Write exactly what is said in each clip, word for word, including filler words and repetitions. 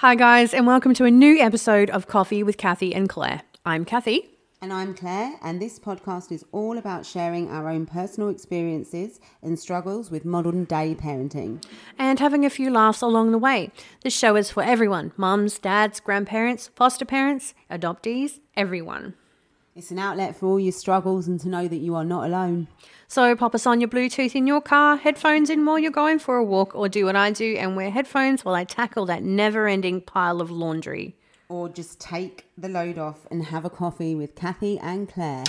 Hi guys, and welcome to a new episode of Coffee with Cathy and Claire. I'm Cathy. And I'm Claire, and this podcast is all about sharing our own personal experiences and struggles with modern day parenting. And having a few laughs along the way. This show is for everyone, mums, dads, grandparents, foster parents, adoptees, everyone. It's an outlet for all your struggles and to know that you are not alone. So pop us on your Bluetooth in your car, headphones in while you're going for a walk, or do what I do and wear headphones while I tackle that never-ending pile of laundry. Or just take the load off and have a coffee with Cathy and Claire.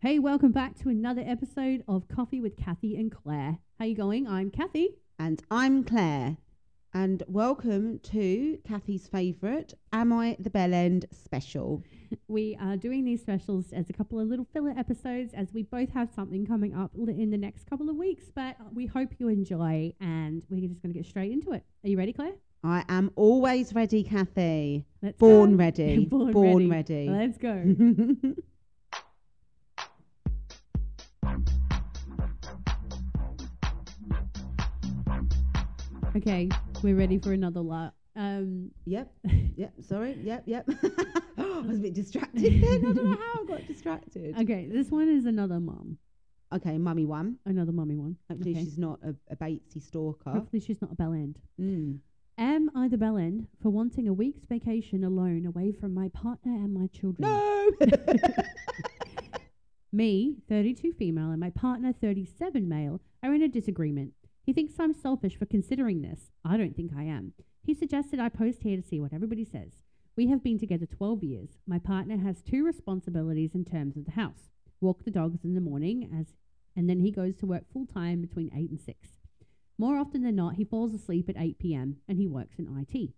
Hey, welcome back to another episode of Coffee with Cathy and Claire. How you going? I'm Cathy. And I'm Claire. And welcome to Cathy's favourite, Am I The Bellend special. We are doing these specials as a couple of little filler episodes as we both have something coming up in the next couple of weeks, but we hope you enjoy and we're just going to get straight into it. Are you ready, Claire? I am always ready, Cathy. Let's Born go. ready. Born, Born ready. ready. Let's go. Okay, we're ready for another lot. Um, yep, yep, sorry, yep, yep. I was a bit distracted then. I don't know how I got distracted. Okay, this one is another mum. Okay, mummy one. Another mummy one. Hopefully okay. She's not a, a Batesy stalker. Hopefully she's not a bellend. Mm. Am I the bellend for wanting a week's vacation alone away from my partner and my children? No! Me, thirty-two female, and my partner, thirty-seven male, are in a disagreement. He thinks I'm selfish for considering this. I don't think I am. He suggested I post here to see what everybody says. We have been together twelve years. My partner has two responsibilities in terms of the house. Walk the dogs in the morning as, and then he goes to work full-time between eight and six. More often than not, he falls asleep at eight p.m. and he works in I T.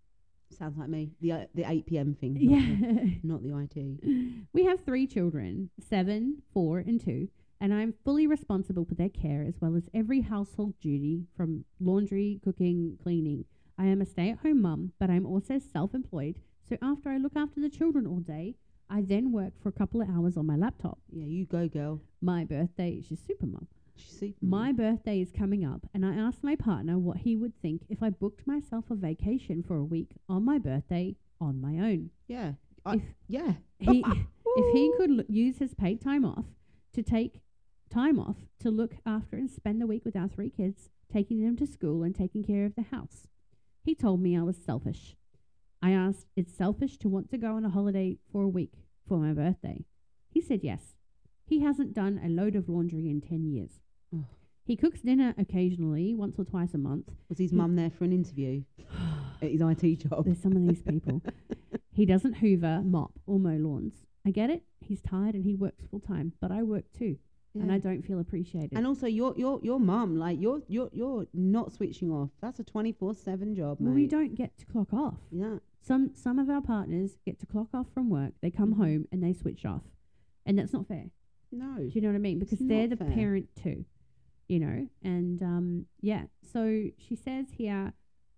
Sounds like me. The uh, the eight p.m. thing. Yeah. Not the, not the I T. We have three children, seven, four, and two. And I'm fully responsible for their care as well as every household duty from laundry, cooking, cleaning. I am a stay-at-home mum, but I'm also self-employed. So after I look after the children all day, I then work for a couple of hours on my laptop. Yeah, you go, girl. My birthday, she's super mum. She's super mum. My birthday is coming up, and I asked my partner what he would think if I booked myself a vacation for a week on my birthday on my own. Yeah. I, if yeah. He, if he could l- use his paid time off to take time off to look after and spend the week with our three kids, taking them to school and taking care of the house. He told me I was selfish. I asked, it's selfish to want to go on a holiday for a week for my birthday. He said yes. He hasn't done a load of laundry in ten years. Oh. He cooks dinner occasionally, once or twice a month. Was his he mum there for an interview at his I T job? There's some of these people. He doesn't hoover, mop or mow lawns. I get it. He's tired and he works full time, but I work too. Yeah. And I don't feel appreciated. And also, your your your mum, like you're you're you're not switching off. That's a twenty four seven job, mate. Well, we don't get to clock off. Yeah. Some some of our partners get to clock off from work. They come home and they switch off, and that's not fair. No. Do you know what I mean? Because they're the fair. parent too, you know. And um, yeah. So she says here,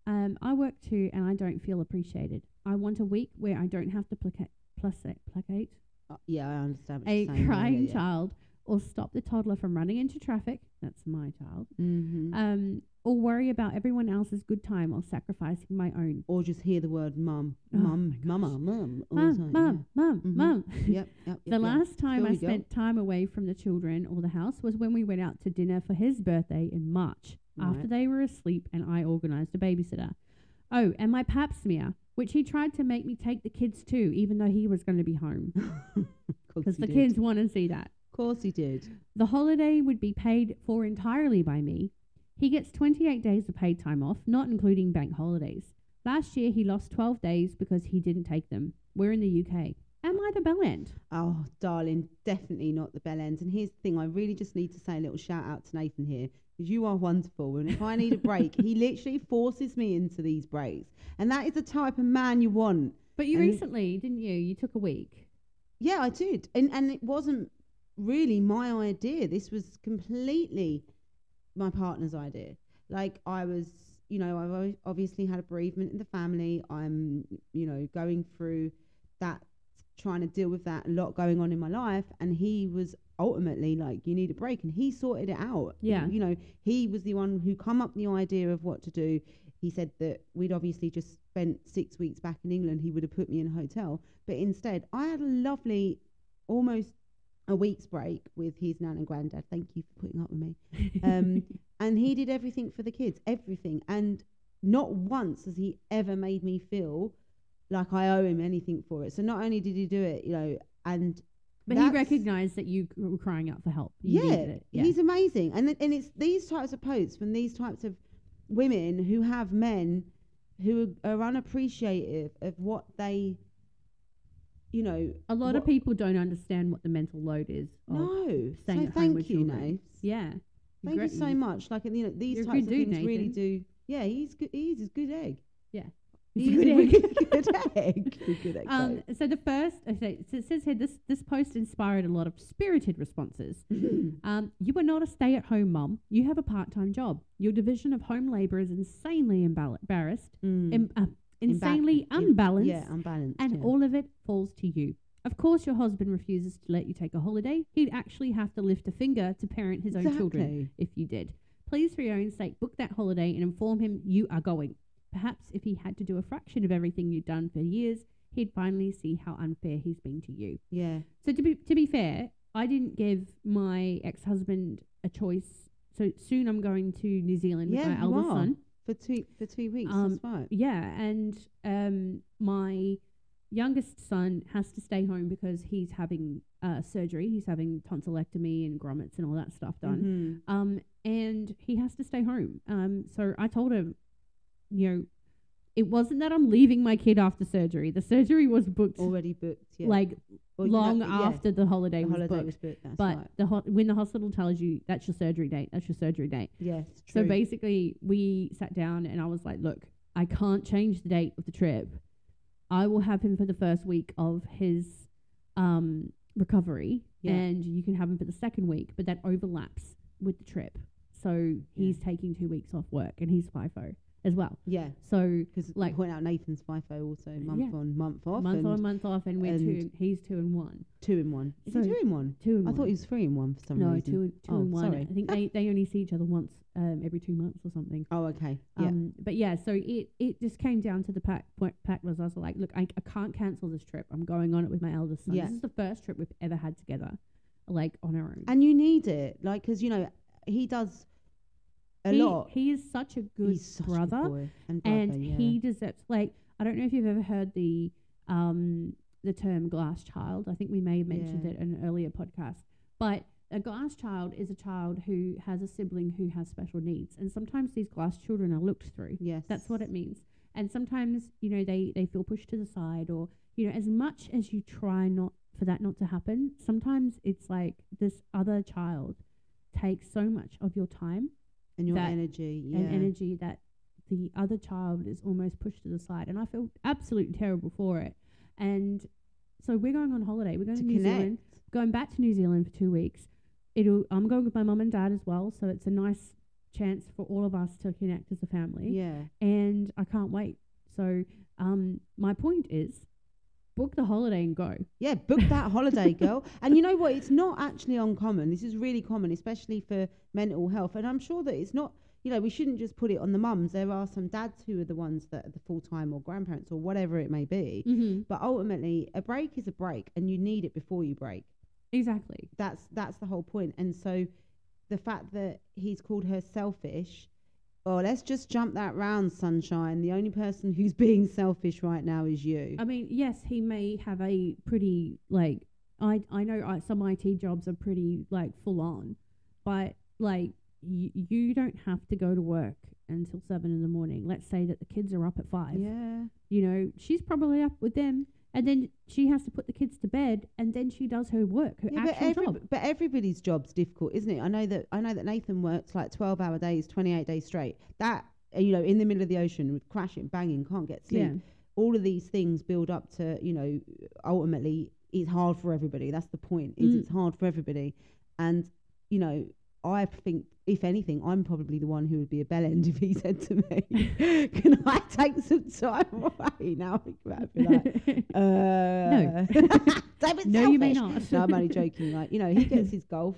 um, I work too, and I don't feel appreciated. I want a week where I don't have to placate, placate, placate. Uh, yeah, I understand. What a you're saying crying yeah, yeah. child. Or stop the toddler from running into traffic. That's my child. Mm-hmm. Um, or worry about everyone else's good time or sacrificing my own. Or just hear the word mum, oh mum, mama, mum. Mum, mum, mum, mum. Yep. yep the yep, last yep. time Still I spent go. time away from the children or the house was when we went out to dinner for his birthday in March. Right. After they were asleep and I organised a babysitter. Oh, and my pap smear, which he tried to make me take the kids to, even though he was going to be home. Because the did. kids want to see that. Of course he did. The holiday would be paid for entirely by me. He gets twenty-eight days of paid time off, not including bank holidays. Last year he lost twelve days because he didn't take them. We're in the U K. Am I the bellend? Oh, darling, definitely not the bellend. And here's the thing, I really just need to say a little shout out to Nathan here. You are wonderful, and if I need a break, he literally forces me into these breaks. And that is the type of man you want. But you and recently, didn't you? You took a week. Yeah, I did. And and it wasn't really my idea. This was completely my partner's idea. Like, I was, you know, I've obviously had a bereavement in the family. I'm, you know, going through that, trying to deal with that, a lot going on in my life. And he was ultimately, like, you need a break. And he sorted it out. Yeah. You know, he was the one who come up with the idea of what to do. He said that we'd obviously just spent six weeks back in England. He would have put me in a hotel. But instead, I had a lovely, almost a week's break with his nan and granddad. Thank you for putting up with me. Um, and he did everything for the kids, everything. And not once has he ever made me feel like I owe him anything for it. So not only did he do it, you know, and... But he recognised that you were crying out for help. You yeah, needed it. Yeah, he's amazing. And, and it's these types of posts from these types of women who have men who are unappreciative of what they, you know... A lot of people don't understand what the mental load is. No. So thank you, Nath. Yeah. Thank you so much. Like, you know, these types of things really do... Yeah, he's good. He's a good egg. Yeah. He's good a egg. Good egg. Good, good egg um, so the first, okay, so it says here, this, this post inspired a lot of spirited responses. um, you are not a stay-at-home mum. You have a part-time job. Your division of home labour is insanely imbal- embarrassed, mm. Im- uh, insanely Imba- unbalanced, yeah, unbalanced, and yeah. all of it falls to you. Of course, your husband refuses to let you take a holiday. He'd actually have to lift a finger to parent his exactly. own children if you did. Please, for your own sake, book that holiday and inform him you are going. Perhaps if he had to do a fraction of everything you'd done for years, he'd finally see how unfair he's been to you. Yeah. So to be to be fair, I didn't give my ex-husband a choice. So soon I'm going to New Zealand yeah, with my eldest son. For two for two weeks, um, that's right. Yeah, and um, my youngest son has to stay home because he's having uh, surgery. He's having tonsillectomy and grommets and all that stuff done. Mm-hmm. Um, and he has to stay home. Um, so I told him, you know, it wasn't that I'm leaving my kid after surgery. The surgery was booked. Already booked, yeah. Like, well, long that, after yeah. the holiday, the was, holiday booked. was booked. That's but right. the ho- when the hospital tells you that's your surgery date, that's your surgery date. Yes, true. So basically we sat down and I was like, look, I can't change the date of the trip. I will have him for the first week of his um, recovery yeah. and you can have him for the second week, but that overlaps with the trip. So yeah. he's taking two weeks off work and he's FIFO as well. Yeah. So because like went out Nathan's FIFO also month yeah. on month off. Month on month off and we're and two. He's two and one. Two and one. Is so he two and one? Two and I one. I thought he was three and one for some no, reason. No, two and, two oh, and one. Sorry. I think they, they only see each other once um, every two months or something. Oh, okay. Um, yeah. But yeah, so it, it just came down to the pack. Pack was also like, look, I, I can't cancel this trip. I'm going on it with my eldest son. Yeah. This is the first trip we've ever had together, like on our own. And you need it, like, because you know he does. A he, lot. He is such a good such brother, a good and, brother and yeah. he deserves. Like, I don't know if you've ever heard the um the term glass child. I think we may have mentioned yeah. it in an earlier podcast. But a glass child is a child who has a sibling who has special needs, and sometimes these glass children are looked through. Yes, that's what it means. And sometimes, you know, they they feel pushed to the side, or you know, as much as you try not for that not to happen, sometimes it's like this other child takes so much of your time. And your energy, yeah. And energy that the other child is almost pushed to the side. And I feel absolutely terrible for it. And so we're going on holiday. We're going to, to New Zealand. Going back to New Zealand for two weeks. It'll. I'm going with my mum and dad as well. So it's a nice chance for all of us to connect as a family. Yeah. And I can't wait. So um, my point is, book the holiday and go. Yeah, book that holiday, girl. And you know what? It's not actually uncommon. This is really common, especially for mental health. And I'm sure that it's not, you know, we shouldn't just put it on the mums. There are some dads who are the ones that are the full-time or grandparents or whatever it may be. Mm-hmm. But ultimately, a break is a break and you need it before you break. Exactly. That's that's the whole point. And so the fact that he's called her selfish, oh, let's just jump that round, sunshine. The only person who's being selfish right now is you. I mean, yes, he may have a pretty, like, I I know I, some I T jobs are pretty, like, full on. But, like, y- you don't have to go to work until seven in the morning. Let's say that the kids are up at five. Yeah. You know, she's probably up with them. And then she has to put the kids to bed, and then she does her work, her yeah, actual but every, job. But everybody's job's difficult, isn't it? I know that I know that Nathan works like twelve-hour days, twenty-eight days straight. That, you know, in the middle of the ocean, crashing, banging, can't get sleep. Yeah. All of these things build up to, you know, ultimately it's hard for everybody. That's the point, is mm. it's hard for everybody. And, you know, I think, if anything, I'm probably the one who would be a bellend if he said to me, can I take some time away? Now I think about it, like, uh, no. David's no, selfish. You may not. No, I'm only joking. Like, you know, he gets his golf.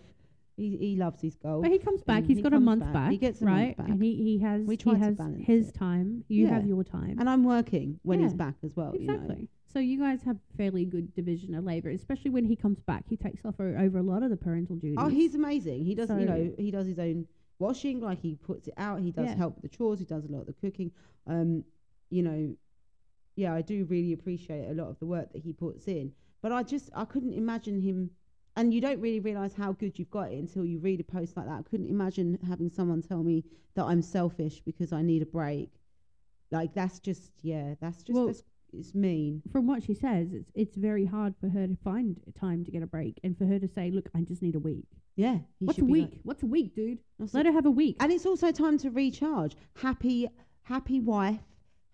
He, he loves his golf. But he comes back. He's he got a month back. back. He gets a right? month back. And he, he has, we try he has to his it. time. You yeah. have your time. And I'm working when yeah. he's back as well. Exactly. You know? So you guys have fairly good division of labour, especially when he comes back. He takes off over, over a lot of the parental duties. Oh, he's amazing. He does, so you know, he does his own washing. Like, he puts it out. He does yeah. help with the chores. He does a lot of the cooking. Um, you know, yeah, I do really appreciate a lot of the work that he puts in. But I just, I couldn't imagine him. And you don't really realise how good you've got it until you read a post like that. I couldn't imagine having someone tell me that I'm selfish because I need a break. Like, that's just, yeah, that's just, well, that's, it's mean. From what she says, it's it's very hard for her to find time to get a break and for her to say, look, I just need a week. Yeah. What's a week? Like, what's a week, dude? That's Let it. her have a week. And it's also time to recharge. Happy, happy wife.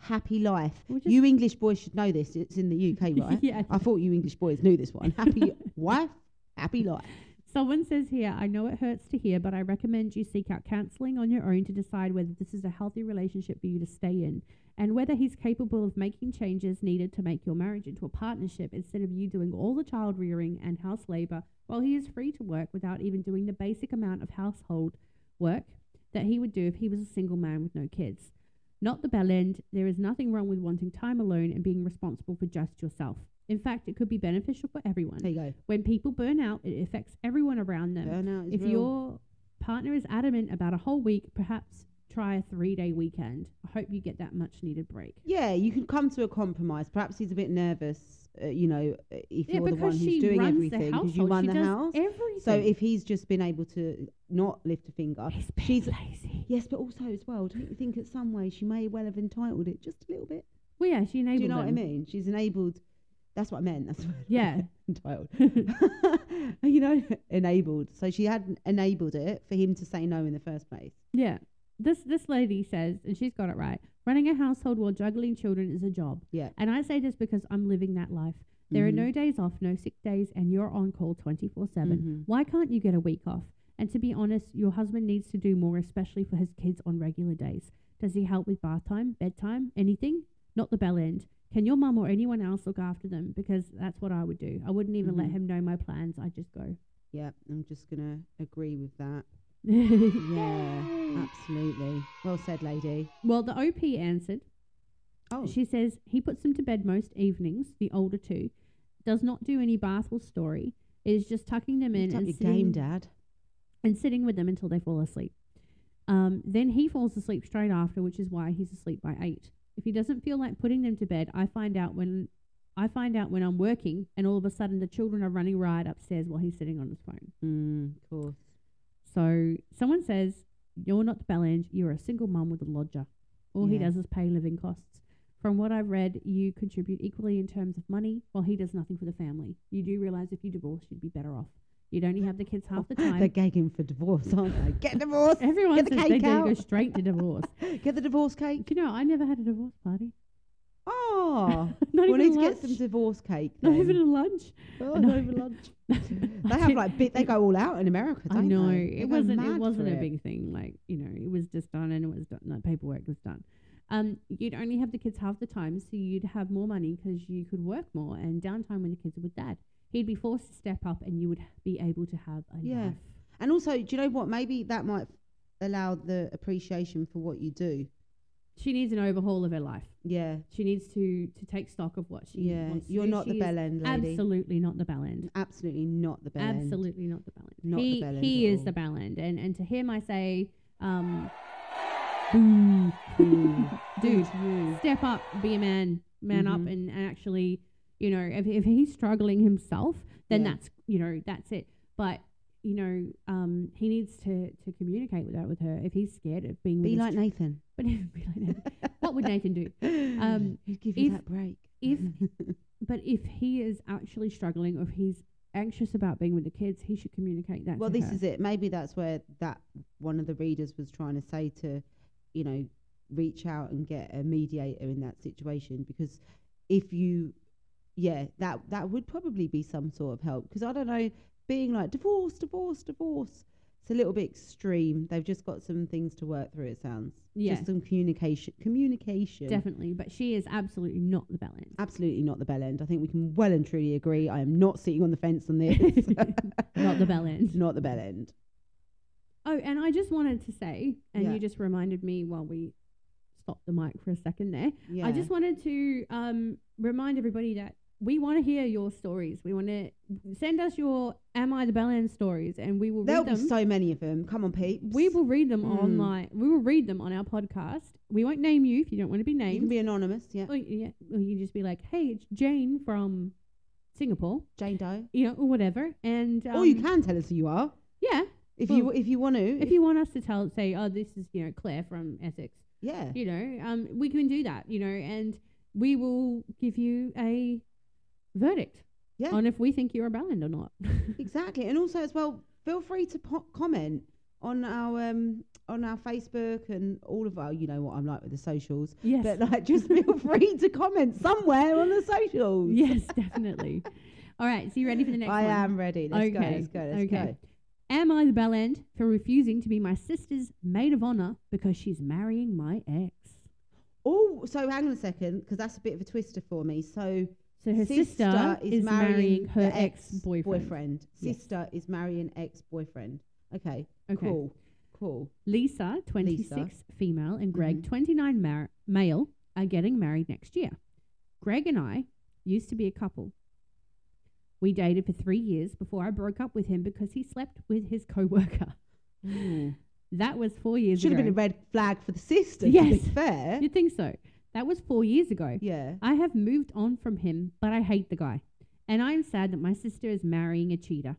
Happy life. You English boys should know this. It's in the U K, right? Yeah. I thought you English boys knew this one. Happy wife. Happy life. Someone says here, I know it hurts to hear, but I recommend you seek out counselling on your own to decide whether this is a healthy relationship for you to stay in and whether he's capable of making changes needed to make your marriage into a partnership instead of you doing all the child rearing and house labour while he is free to work without even doing the basic amount of household work that he would do if he was a single man with no kids. Not the bellend. There is nothing wrong with wanting time alone and being responsible for just yourself. In fact, it could be beneficial for everyone. There you go. When people burn out, it affects everyone around them. Burnout is if real. Your partner is adamant about a whole week, perhaps try a three-day weekend. I hope you get that much-needed break. Yeah, you can come to a compromise. Perhaps he's a bit nervous, uh, you know, if yeah, you're the one who's doing everything. Because you run she the does house. Everything. So if he's just been able to not lift a finger. He's been she's lazy. Yes, but also as well, don't you think in some way she may well have entitled it just a little bit? Well, yeah, she enabled Do you know them. What I mean? She's enabled... That's what I meant. That's what yeah. Entitled. You know, enabled. So she had enabled it for him to say no in the first place. Yeah. This this lady says, and she's got it right, running a household while juggling children is a job. Yeah. And I say this because I'm living that life. There mm-hmm. are no days off, no sick days, and you're on call twenty-four seven. Mm-hmm. Why can't you get a week off? And to be honest, your husband needs to do more, especially for his kids on regular days. Does he help with bath time, bedtime, anything? Not the bellend. Can your mum or anyone else look after them? Because that's what I would do. I wouldn't even mm-hmm. let him know my plans. I'd just go. Yeah, I'm just going to agree with that. Yeah, absolutely. Well said, lady. Well, the O P answered. Oh. She says, he puts them to bed most evenings, the older two. Does not do any bath or story. It is just tucking them in and sitting, game, Dad. and sitting with them until they fall asleep. Um, then he falls asleep straight after, which is why he's asleep by eight. If he doesn't feel like putting them to bed, I find out when I find out when I'm working, and all of a sudden the children are running riot upstairs while he's sitting on his phone. Mm, of course. So someone says, you're not the bellend, you're a single mum with a lodger. All yeah. he does is pay living costs. From what I've read, you contribute equally in terms of money, while he does nothing for the family. You do realise if you divorce, you'd be better off. You'd only have the kids half the time. They're gagging for divorce, aren't they? Get divorced. Everyone Get says the cake they out. do go straight to divorce. Get the divorce cake. You know, I never had a divorce party. Oh, we need to get some divorce cake. Then. Not even a lunch. Oh, no. Not even lunch. They have like bit. They go all out in America. Don't I know they? They it wasn't. It wasn't a it. big thing. Like, you know, it was just done and it was done. No, paperwork was done. Um, you'd only have the kids half the time, so you'd have more money because you could work more and downtime when the kids were with Dad. He'd be forced to step up and you would be able to have a yeah. life. And also, do you know what? Maybe that might f- allow the appreciation for what you do. She needs an overhaul of her life. Yeah. She needs to to take stock of what she yeah. wants to You're do. Not she the bellend, lady. Absolutely not the bellend. Absolutely not the bellend. Absolutely not the bellend. Not he, the bellend He is all. the bellend. And, and to him I say... Um, mm. Mm. Dude, mm. step up, be a man. Man mm-hmm. up and, and actually... You know, if if he's struggling himself, then yeah. that's, you know, that's it. But, you know, um, he needs to, to communicate with that with her. If he's scared of being... Be like Nathan. But be like Nathan. What would Nathan do? Um, He'd give you that break. If, but if he is actually struggling or if he's anxious about being with the kids, he should communicate that Well, to this her. is it. Maybe that's where that one of the readers was trying to say to, you know, reach out and get a mediator in that situation. Because if you... Yeah, that that would probably be some sort of help because I don't know, being like divorce, divorce, divorce it's a little bit extreme. They've just got some things to work through, it sounds. Yeah. Just some communication. Communication. Definitely. But she is absolutely not the bellend. Absolutely not the bellend. I think we can well and truly agree. I am not sitting on the fence on this. Not the bellend. Not the bellend. Oh, and I just wanted to say, and yeah. you just reminded me while we stopped the mic for a second there. Yeah. I just wanted to um, remind everybody that we want to hear your stories. We want to send us your Am I the Bellend stories, and we will There'll read them. There'll be so many of them. Come on, peeps. We will read them mm. online. We will read them on our podcast. We won't name you if you don't want to be named. You can be anonymous, yeah. Or, yeah, or you can just be like, hey, it's Jane from Singapore. Jane Doe. You know, or whatever. And um, or you can tell us who you are. Yeah. If well, you if you want to. If, if you want us to tell, say, oh, this is, you know, Claire from Essex. Yeah. You know, um, we can do that, you know, and we will give you a verdict yeah. on if we think you're a bellend or not. Exactly. And also as well, feel free to po- comment on our um on our Facebook and all of our, you know what I'm like with the socials. Yes. But like just feel free to comment somewhere on the socials. Yes, definitely. All right, so you ready for the next I one? I am ready. Let's okay. go, let's go, let's okay. go. Am I the bellend for refusing to be my sister's maid of honour because she's marrying my ex? Oh, so hang on a second, because that's a bit of a twister for me. So So her sister, sister is, is marrying, marrying her ex-boyfriend. Boyfriend. Yes. Sister is marrying ex-boyfriend. Okay, okay. cool, cool. Lisa, twenty-six, Lisa. female, and Greg, mm-hmm. twenty-nine, mar- male, are getting married next year. Greg and I used to be a couple. We dated for three years before I broke up with him because he slept with his co-worker. Mm. That was four years Should ago. Should have been a red flag for the sister, yes. to be fair. You'd think so. That was four years ago. Yeah. I have moved on from him, but I hate the guy. And I am sad that my sister is marrying a cheater.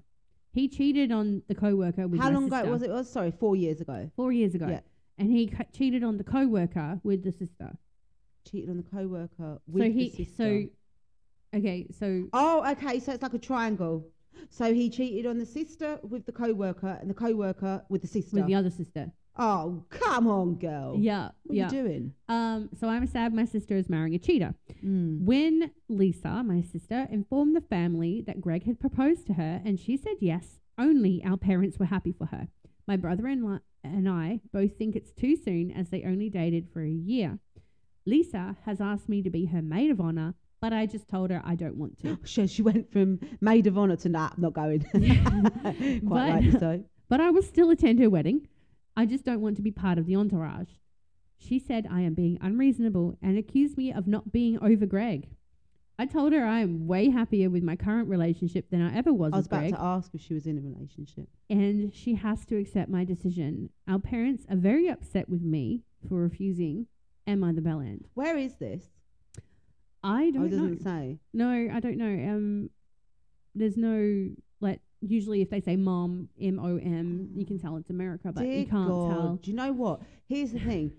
He cheated on the co-worker with How my long sister. ago was it? Oh, sorry, four years ago. Four years ago. Yeah. And he co- cheated on the co-worker with the sister. Cheated on the co-worker with so he, the sister. So, okay, so... Oh, okay, so it's like a triangle. So he cheated on the sister with the co-worker and the co-worker with the sister. With the other sister. Oh, come on, girl. Yeah. What yeah. are you doing? Um, so I'm sad my sister is marrying a cheater. Mm. When Lisa, my sister, informed the family that Greg had proposed to her and she said yes, only our parents were happy for her. My brother and, li- and I both think it's too soon as they only dated for a year. Lisa has asked me to be her maid of honour, but I just told her I don't want to. Sure, she went from maid of honour to nah, I'm not going. Quite but, rightly so. But I will still attend her wedding. I just don't want to be part of the entourage. She said I am being unreasonable and accused me of not being over Greg. I told her I am way happier with my current relationship than I ever was with Greg. I was about Greg, to ask if she was in a relationship. And she has to accept my decision. Our parents are very upset with me for refusing Am I the Bellend. Where is this? I don't know. Oh, it doesn't know. say. No, I don't know. Um, There's no, like, usually if they say mom, M O M, you can tell it's America, but Dear you can't God. tell. Do you know what? Here's the thing.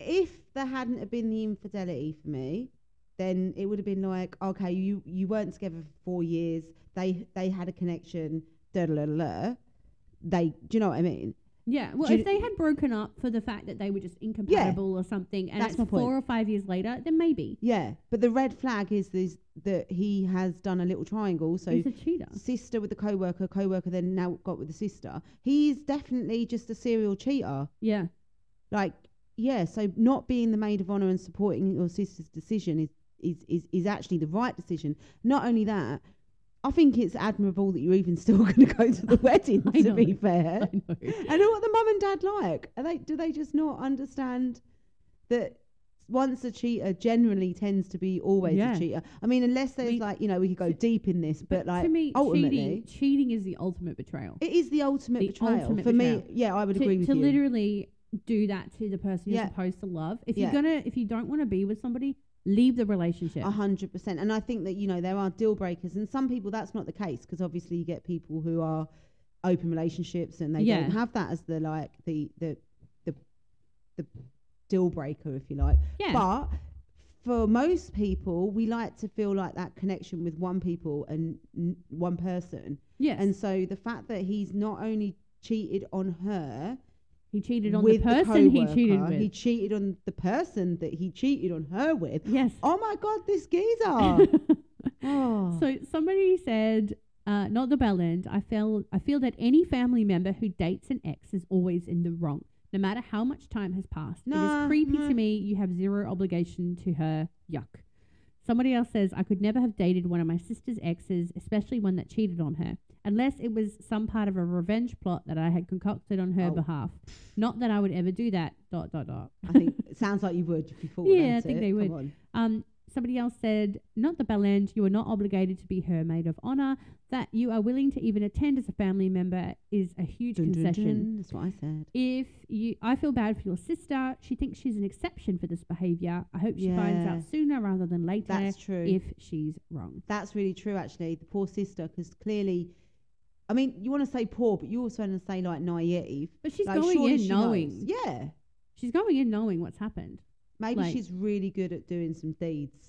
If there hadn't have been the infidelity for me, then it would have been like, okay, you, you weren't together for four years. They they had a connection. Da da da. They, do you know what I mean? Yeah. Well, do if they had broken up for the fact that they were just incompatible yeah, or something, and that's it's my point. four or five years later, then maybe. Yeah. But the red flag is this, that he has done a little triangle. So he's a cheater. Sister with the co-worker, co-worker then now got with the sister. He's definitely just a serial cheater. Yeah. Like, yeah. So not being the maid of honour and supporting your sister's decision is, is, is, is actually the right decision. Not only that, I think it's admirable that you're even still going to go to the wedding, to know, be fair. I know. I know what the mum and dad like. Are they? Do they just not understand that once a cheater generally tends to be always yeah. a cheater? I mean, unless there's we, like, you know, we could go deep in this, but, but like, to me, ultimately. Cheating, cheating is the ultimate betrayal. It is the ultimate the betrayal. Ultimate For betrayal. me, yeah, I would to, agree with to you. To literally do that to the person you're yeah. supposed to love. If yeah. you're gonna, if you don't want to be with somebody, leave the relationship. A hundred percent. And I think that, you know, there are deal breakers. And some people, that's not the case because obviously you get people who are open relationships and they yeah. don't have that as the, like, the, the, the, the deal breaker, if you like. Yeah. But for most people, we like to feel like that connection with one people and n- one person. Yes. And so the fact that he's not only cheated on her... He cheated on the person the he cheated with. He cheated on the person that he cheated on her with. Yes. Oh, my God, this geezer. oh. So somebody said Uh, not the bellend. I feel, I feel that any family member who dates an ex is always in the wrong, no matter how much time has passed. No, it is creepy no. to me. You have zero obligation to her. Yuck. Somebody else says, I could never have dated one of my sister's exes, especially one that cheated on her, unless it was some part of a revenge plot that I had concocted on her oh. behalf. Not that I would ever do that, dot, dot, dot. I think it sounds like you would if you thought about it. Yeah, I think it. they Come would. On. Um, somebody else said, not the bellend, you are not obligated to be her maid of honour. That you are willing to even attend as a family member is a huge dun, concession. Dun, dun. That's what I said. If you, I feel bad for your sister. She thinks she's an exception for this behaviour. I hope she yeah. finds out sooner rather than later. That's true. If she's wrong. That's really true, actually. The poor sister, because clearly, I mean, you want to say poor, but you also want to say, like, naive. But she's like, going in she knowing. Knows. Yeah. She's going in knowing what's happened. Maybe like, she's really good at doing some deeds.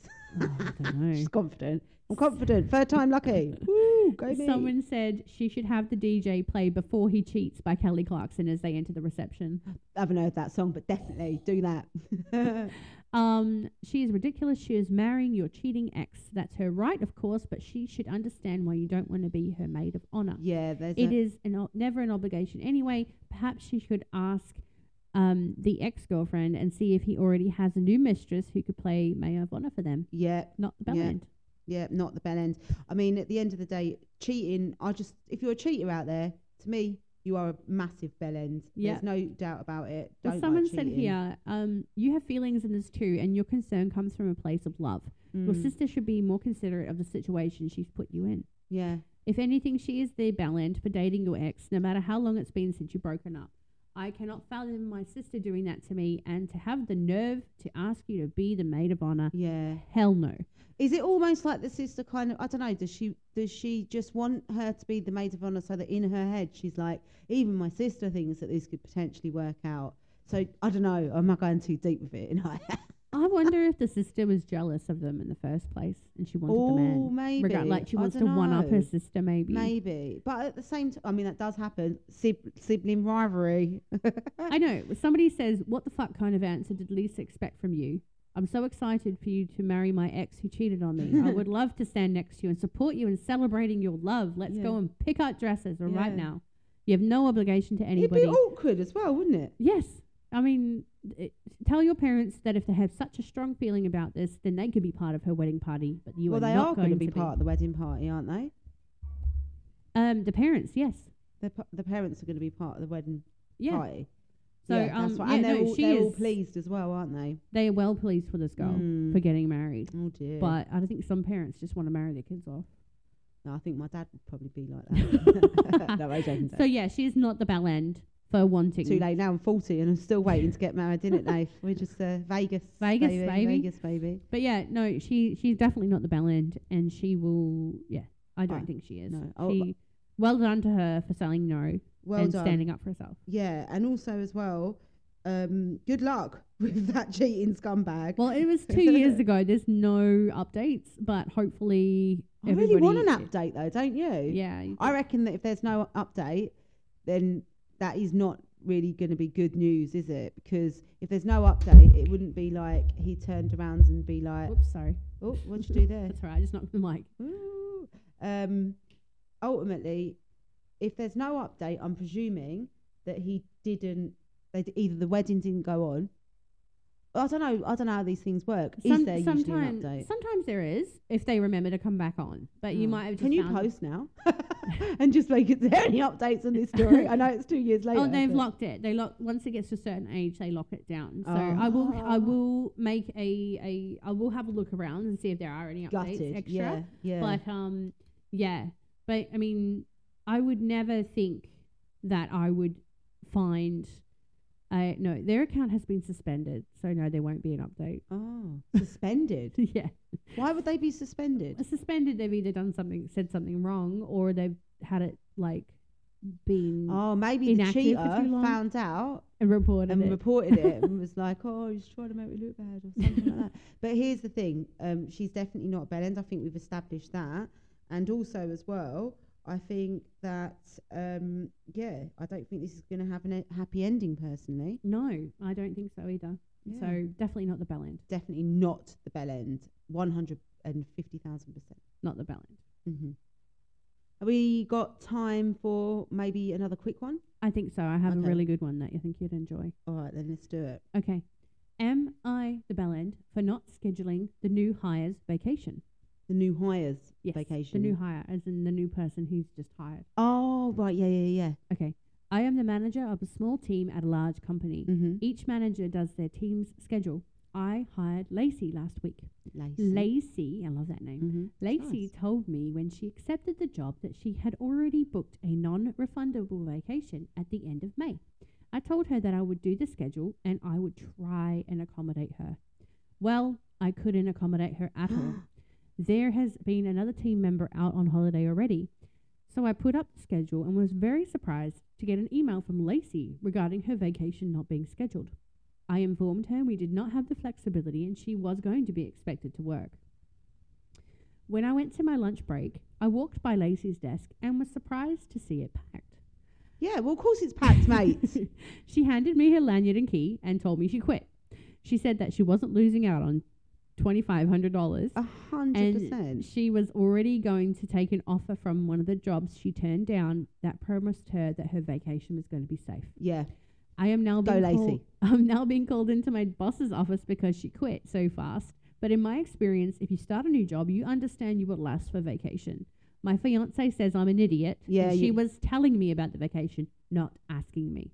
Oh, I don't know. She's confident. I'm confident. Third time lucky. Woo, go me. Someone said she should have the D J play Before He Cheats by Kelly Clarkson as they enter the reception. I haven't heard that song, but definitely do that. um, she is ridiculous. She is marrying your cheating ex. That's her right, of course, but she should understand why you don't want to be her maid of honour. Yeah, there's it is an o- never an obligation anyway. Perhaps she should ask Um, the ex-girlfriend and see if he already has a new mistress who could play maid of honour for them. Yeah. Not the bellend. Yeah. yeah, not the bellend. I mean, at the end of the day, cheating, I just, if you're a cheater out there, to me, you are a massive bellend. Yeah. There's no doubt about it. Don't well, someone like said here, um, you have feelings in this too, and your concern comes from a place of love. Mm. Your sister should be more considerate of the situation she's put you in. Yeah. If anything, she is the bellend for dating your ex, no matter how long it's been since you've broken up. I cannot fathom my sister doing that to me, and to have the nerve to ask you to be the maid of honour. Yeah. Hell no. Is it almost like the sister kind of, I don't know, does she does she just want her to be the maid of honour so that in her head she's like, even my sister thinks that this could potentially work out. So I don't know, am I going too deep with it? I wonder if the sister was jealous of them in the first place and she wanted oh, the man. Oh, maybe. Regardless, like she wants to know. one up her sister, maybe. Maybe. But at the same time, I mean, that does happen. Sib- sibling rivalry. I know. Somebody says, what the fuck kind of answer did Lisa expect from you? I'm so excited for you to marry my ex who cheated on me. I would love to stand next to you and support you in celebrating your love. Let's yeah. go and pick out dresses yeah. right now. You have no obligation to anybody. It'd be awkward as well, wouldn't it? Yes. I mean, it, tell your parents that if they have such a strong feeling about this, then they could be part of her wedding party. But you well, are not going to be. Well, they are going to be part of the wedding party, aren't they? Um, the parents, yes. The pa- the parents are going to be part of the wedding yeah. party. So, yeah, um, that's right. yeah, and they're, no, all, they're all pleased as well, aren't they? They are well pleased for this girl mm. for getting married. Oh dear! But I think some parents just want to marry their kids off. No, I think my dad would probably be like that. no, I don't. So yeah, she is not the bellend. For wanting. Too late now, I'm forty and I'm still waiting to get married, isn't it, Dave? We're just uh, Vegas. Vegas, baby, baby. Vegas, baby. But yeah, no, she she's definitely not the bellend, and she will, yeah, I don't oh, think she is. No. She, oh, well done to her for saying no well and done. standing up for herself. Yeah, and also as well, um, good luck with that cheating scumbag. Well, it was two years ago. There's no updates, but hopefully I everybody... really want an update though, don't you? Yeah. You I do. reckon that if there's no update, then... that is not really going to be good news, is it? Because if there's no update, it wouldn't be like he turned around and be like... Oops, sorry. Oh, what'd you do there? That's all right, I just knocked the mic. Ooh. Um, ultimately, if there's no update, I'm presuming that he didn't... They d- either the wedding didn't go on. I don't know. I don't know how these things work. Some, is there usually an update? Sometimes there is, if they remember to come back on. But oh. you might have just Can you post now? and just make it, there any updates on this story? I know it's two years later. Oh, they've locked it. They lock once it gets to a certain age, they lock it down. So oh. I will, I will make a, a, I will have a look around and see if there are any updates Gutted. extra. Yeah, yeah. But um, yeah. But I mean, I would never think that I would find. Uh, no, their account has been suspended, so no, there won't be an update. Oh, suspended? yeah. Why would they be suspended? Suspended, they've either done something, said something wrong, or they've had it like been. Oh, maybe the cheater found out and reported and it. And reported it and was like, oh, he's trying to make me look bad or something like that. But here's the thing, um, she's definitely not a bellend. I think we've established that. And also, as well, I think that, um, yeah, I don't think this is going to have a happy ending, personally. No, I don't think so either. Yeah. So definitely not the bellend. Definitely not the bellend. one hundred fifty thousand percent. Not the bellend. Mm-hmm. Have we got time for maybe another quick one? I think so. I have okay. a really good one that you think you'd enjoy. All right, then let's do it. Okay. Am I the bellend for not scheduling the new hire's vacation? The new hire's yes, vacation? The new hire, as in the new person who's just hired. Oh, right. Yeah, yeah, yeah. Okay. I am the manager of a small team at a large company. Mm-hmm. Each manager does their team's schedule. I hired Lacey last week. Lacey. Lacey, I love that name. Mm-hmm. Lacey nice. told me when she accepted the job that she had already booked a non-refundable vacation at the end of May. I told her that I would do the schedule and I would try and accommodate her. Well, I couldn't accommodate her at all. There has been another team member out on holiday already. So I put up the schedule and was very surprised to get an email from Lacey regarding her vacation not being scheduled. I informed her we did not have the flexibility and she was going to be expected to work. When I went to my lunch break, I walked by Lacey's desk and was surprised to see it packed. Yeah, well, of course it's packed, mate. She handed me her lanyard and key and told me she quit. She said that she wasn't losing out on twenty-five hundred dollars. A hundred percent. She was already going to take an offer from one of the jobs she turned down that promised her that her vacation was going to be safe. Yeah. I am now being called, I'm now being called into my boss's office because she quit so fast. But in my experience, if you start a new job, you understand you will last for vacation. My fiance says I'm an idiot. Yeah, she was telling me about the vacation, not asking me.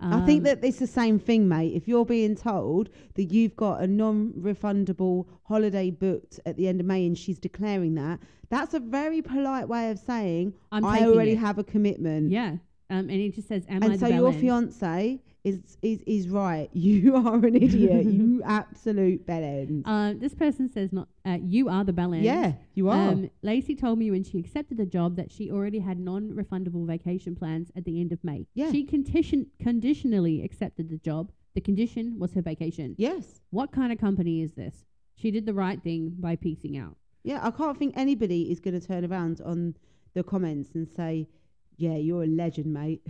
Um, I think that it's the same thing, mate. If you're being told that you've got a non-refundable holiday booked at the end of May and she's declaring that, that's a very polite way of saying I'm I already it. have a commitment. Yeah. Um, and he just says, am I the bellend? And so your fiance is, is is right. You are an idiot. You absolute bellend. Um, this person says, not uh, you are the bellend. Yeah, you are. Um, Lacey told me when she accepted the job that she already had non-refundable vacation plans at the end of May. Yeah. She condition- conditionally accepted the job. The condition was her vacation. Yes. What kind of company is this? She did the right thing by peacing out. Yeah, I can't think anybody is going to turn around on the comments and say, yeah, you're a legend, mate.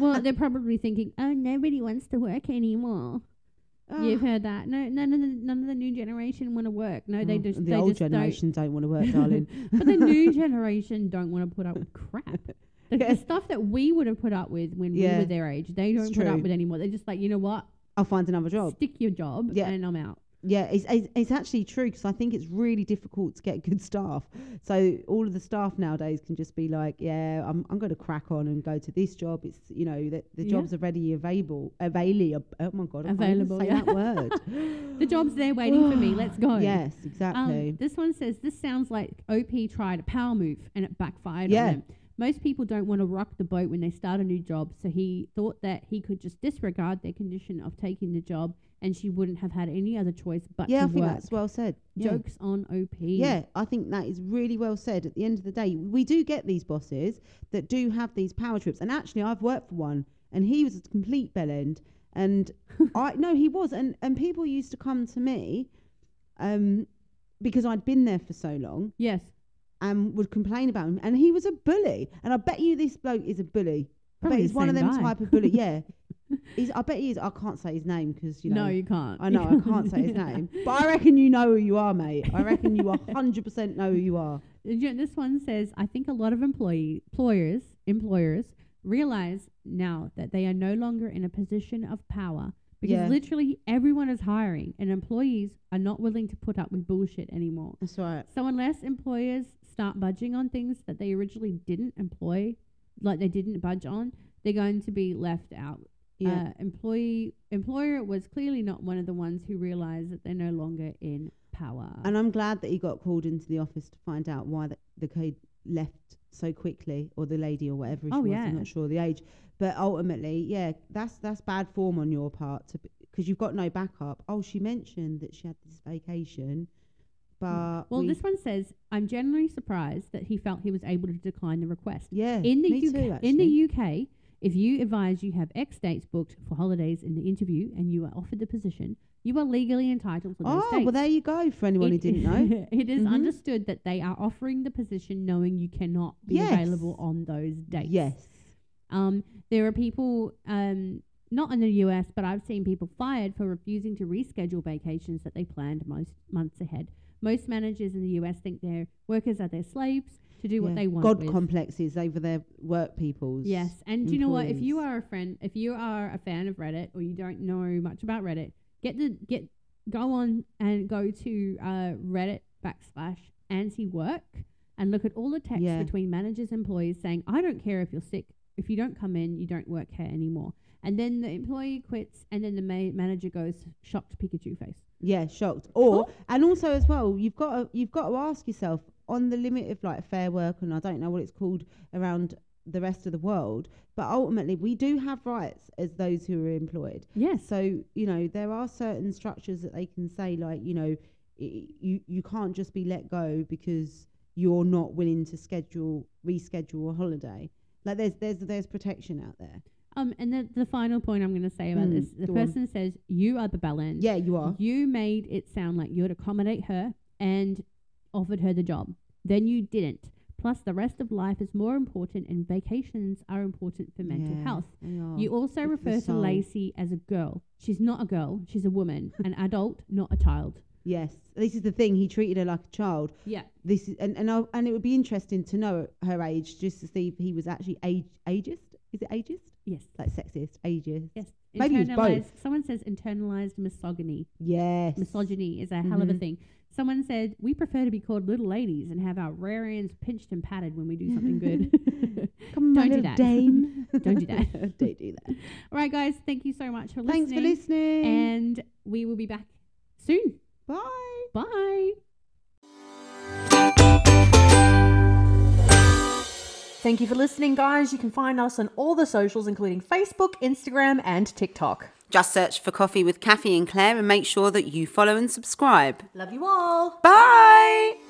Well, they're probably thinking, oh, nobody wants to work anymore. Oh. You've heard that. No, none of the none of the new generation want to work. No, oh, they just the they old just generation don't, don't want to work, darling. But the new generation don't want to put up with crap. The, yes. the stuff that we would have put up with when yeah. we were their age, they don't it's put true. up with anymore. They're just like, you know what? I'll find another job. Stick your job, yeah. and I'm out. Yeah, it's, it's, it's actually true because I think it's really difficult to get good staff. So all of the staff nowadays can just be like, yeah, I'm I'm going to crack on and go to this job. It's, you know, the, the yeah. jobs are readily available. Available. Oh, my God. Available. I can't even say yeah. that word. The job's there waiting for me. Let's go. Yes, exactly. Um, this one says, this sounds like O P tried a power move and it backfired yeah. on him. Most people don't want to rock the boat when they start a new job. So he thought that he could just disregard their condition of taking the job. And she wouldn't have had any other choice but yeah, to I think work. That's well said. Yeah. Jokes on O P. Yeah, I think that is really well said. At the end of the day, we do get these bosses that do have these power trips. And actually, I've worked for one, and he was a complete bellend. And I no, he was. And and people used to come to me, um, because I'd been there for so long. Yes. And would complain about him. And he was a bully. And I bet you this bloke is a bully. Probably I bet he's one of them guy. type of bully. Yeah. He's, I bet he is. I can't say his name because you know. No, you can't. I know I can't say his name, but I reckon you know who you are, mate. I reckon you one hundred percent know who you are. This one says, I think a lot of employee employers employers realize now that they are no longer in a position of power because yeah. literally everyone is hiring and employees are not willing to put up with bullshit anymore. That's right. So unless employers start budging on things that they originally didn't employ, like they didn't budge on, they're going to be left out. Yeah. Uh, employee employer was clearly not one of the ones who realised that they're no longer in power. And I'm glad that he got called into the office to find out why the, the kid left so quickly, or the lady, or whatever she oh was. Yeah. I'm not sure the age, but ultimately, yeah, that's that's bad form on your part to because you've got no backup. Oh, she mentioned that she had this vacation, but well, we this one says I'm generally surprised that he felt he was able to decline the request. Yeah, in the me U K, too, actually. in the U K. If you advise you have X dates booked for holidays in the interview and you are offered the position, you are legally entitled to those oh, dates. Oh, well, there you go for anyone it who didn't know. It is mm-hmm. understood that they are offering the position knowing you cannot be yes. available on those dates. Yes. Um, there are people, um, not in the U S, but I've seen people fired for refusing to reschedule vacations that they planned most months ahead. Most managers in the U S think their workers are their slaves to do yeah. what they want. God with. Complexes over their work people's. Yes, and do you know what? If you are a friend, if you are a fan of Reddit, or you don't know much about Reddit, get the get go on and go to uh, Reddit backslash anti work and look at all the texts yeah. between managers and employees saying, "I don't care if you're sick. If you don't come in, you don't work here anymore." And then the employee quits, and then the ma- manager goes shocked Pikachu face. Yeah, shocked. Or oh. and also as well, you've got to, you've got to ask yourself, on the limit of like fair work, and I don't know what it's called around the rest of the world, but ultimately we do have rights as those who are employed. Yes. So, you know, there are certain structures that they can say, like, you know, I- you you can't just be let go because you're not willing to schedule reschedule a holiday. Like there's there's there's protection out there. Um, and the the final point I'm going to say about mm, this, the person on. says you are the bellend. Yeah, you are. You made it sound like you would accommodate her and offered her the job. Then you didn't. Plus, the rest of life is more important, and vacations are important for mental yeah, health. You also it's refer to Lacey as a girl. She's not a girl. She's a woman, an adult, not a child. Yes, this is the thing. He treated her like a child. Yeah. This is, and and I'll, and it would be interesting to know her age, just to see if he was actually age, ageist. Is it ageist? Yes. Like sexist, ageist. Yes. Maybe he was both. Someone says internalized misogyny. Yes. Misogyny is a mm-hmm. hell of a thing. Someone said we prefer to be called little ladies and have our rear ends pinched and patted when we do something good. Come on, do that. Dame. Don't do that. Don't do that. All right, guys. Thank you so much for listening. Thanks for listening. And we will be back soon. Bye. Bye. Thank you for listening, guys. You can find us on all the socials, including Facebook, Instagram, and TikTok. Just search for Coffee with Cathy and Claire and make sure that you follow and subscribe. Love you all. Bye. Bye.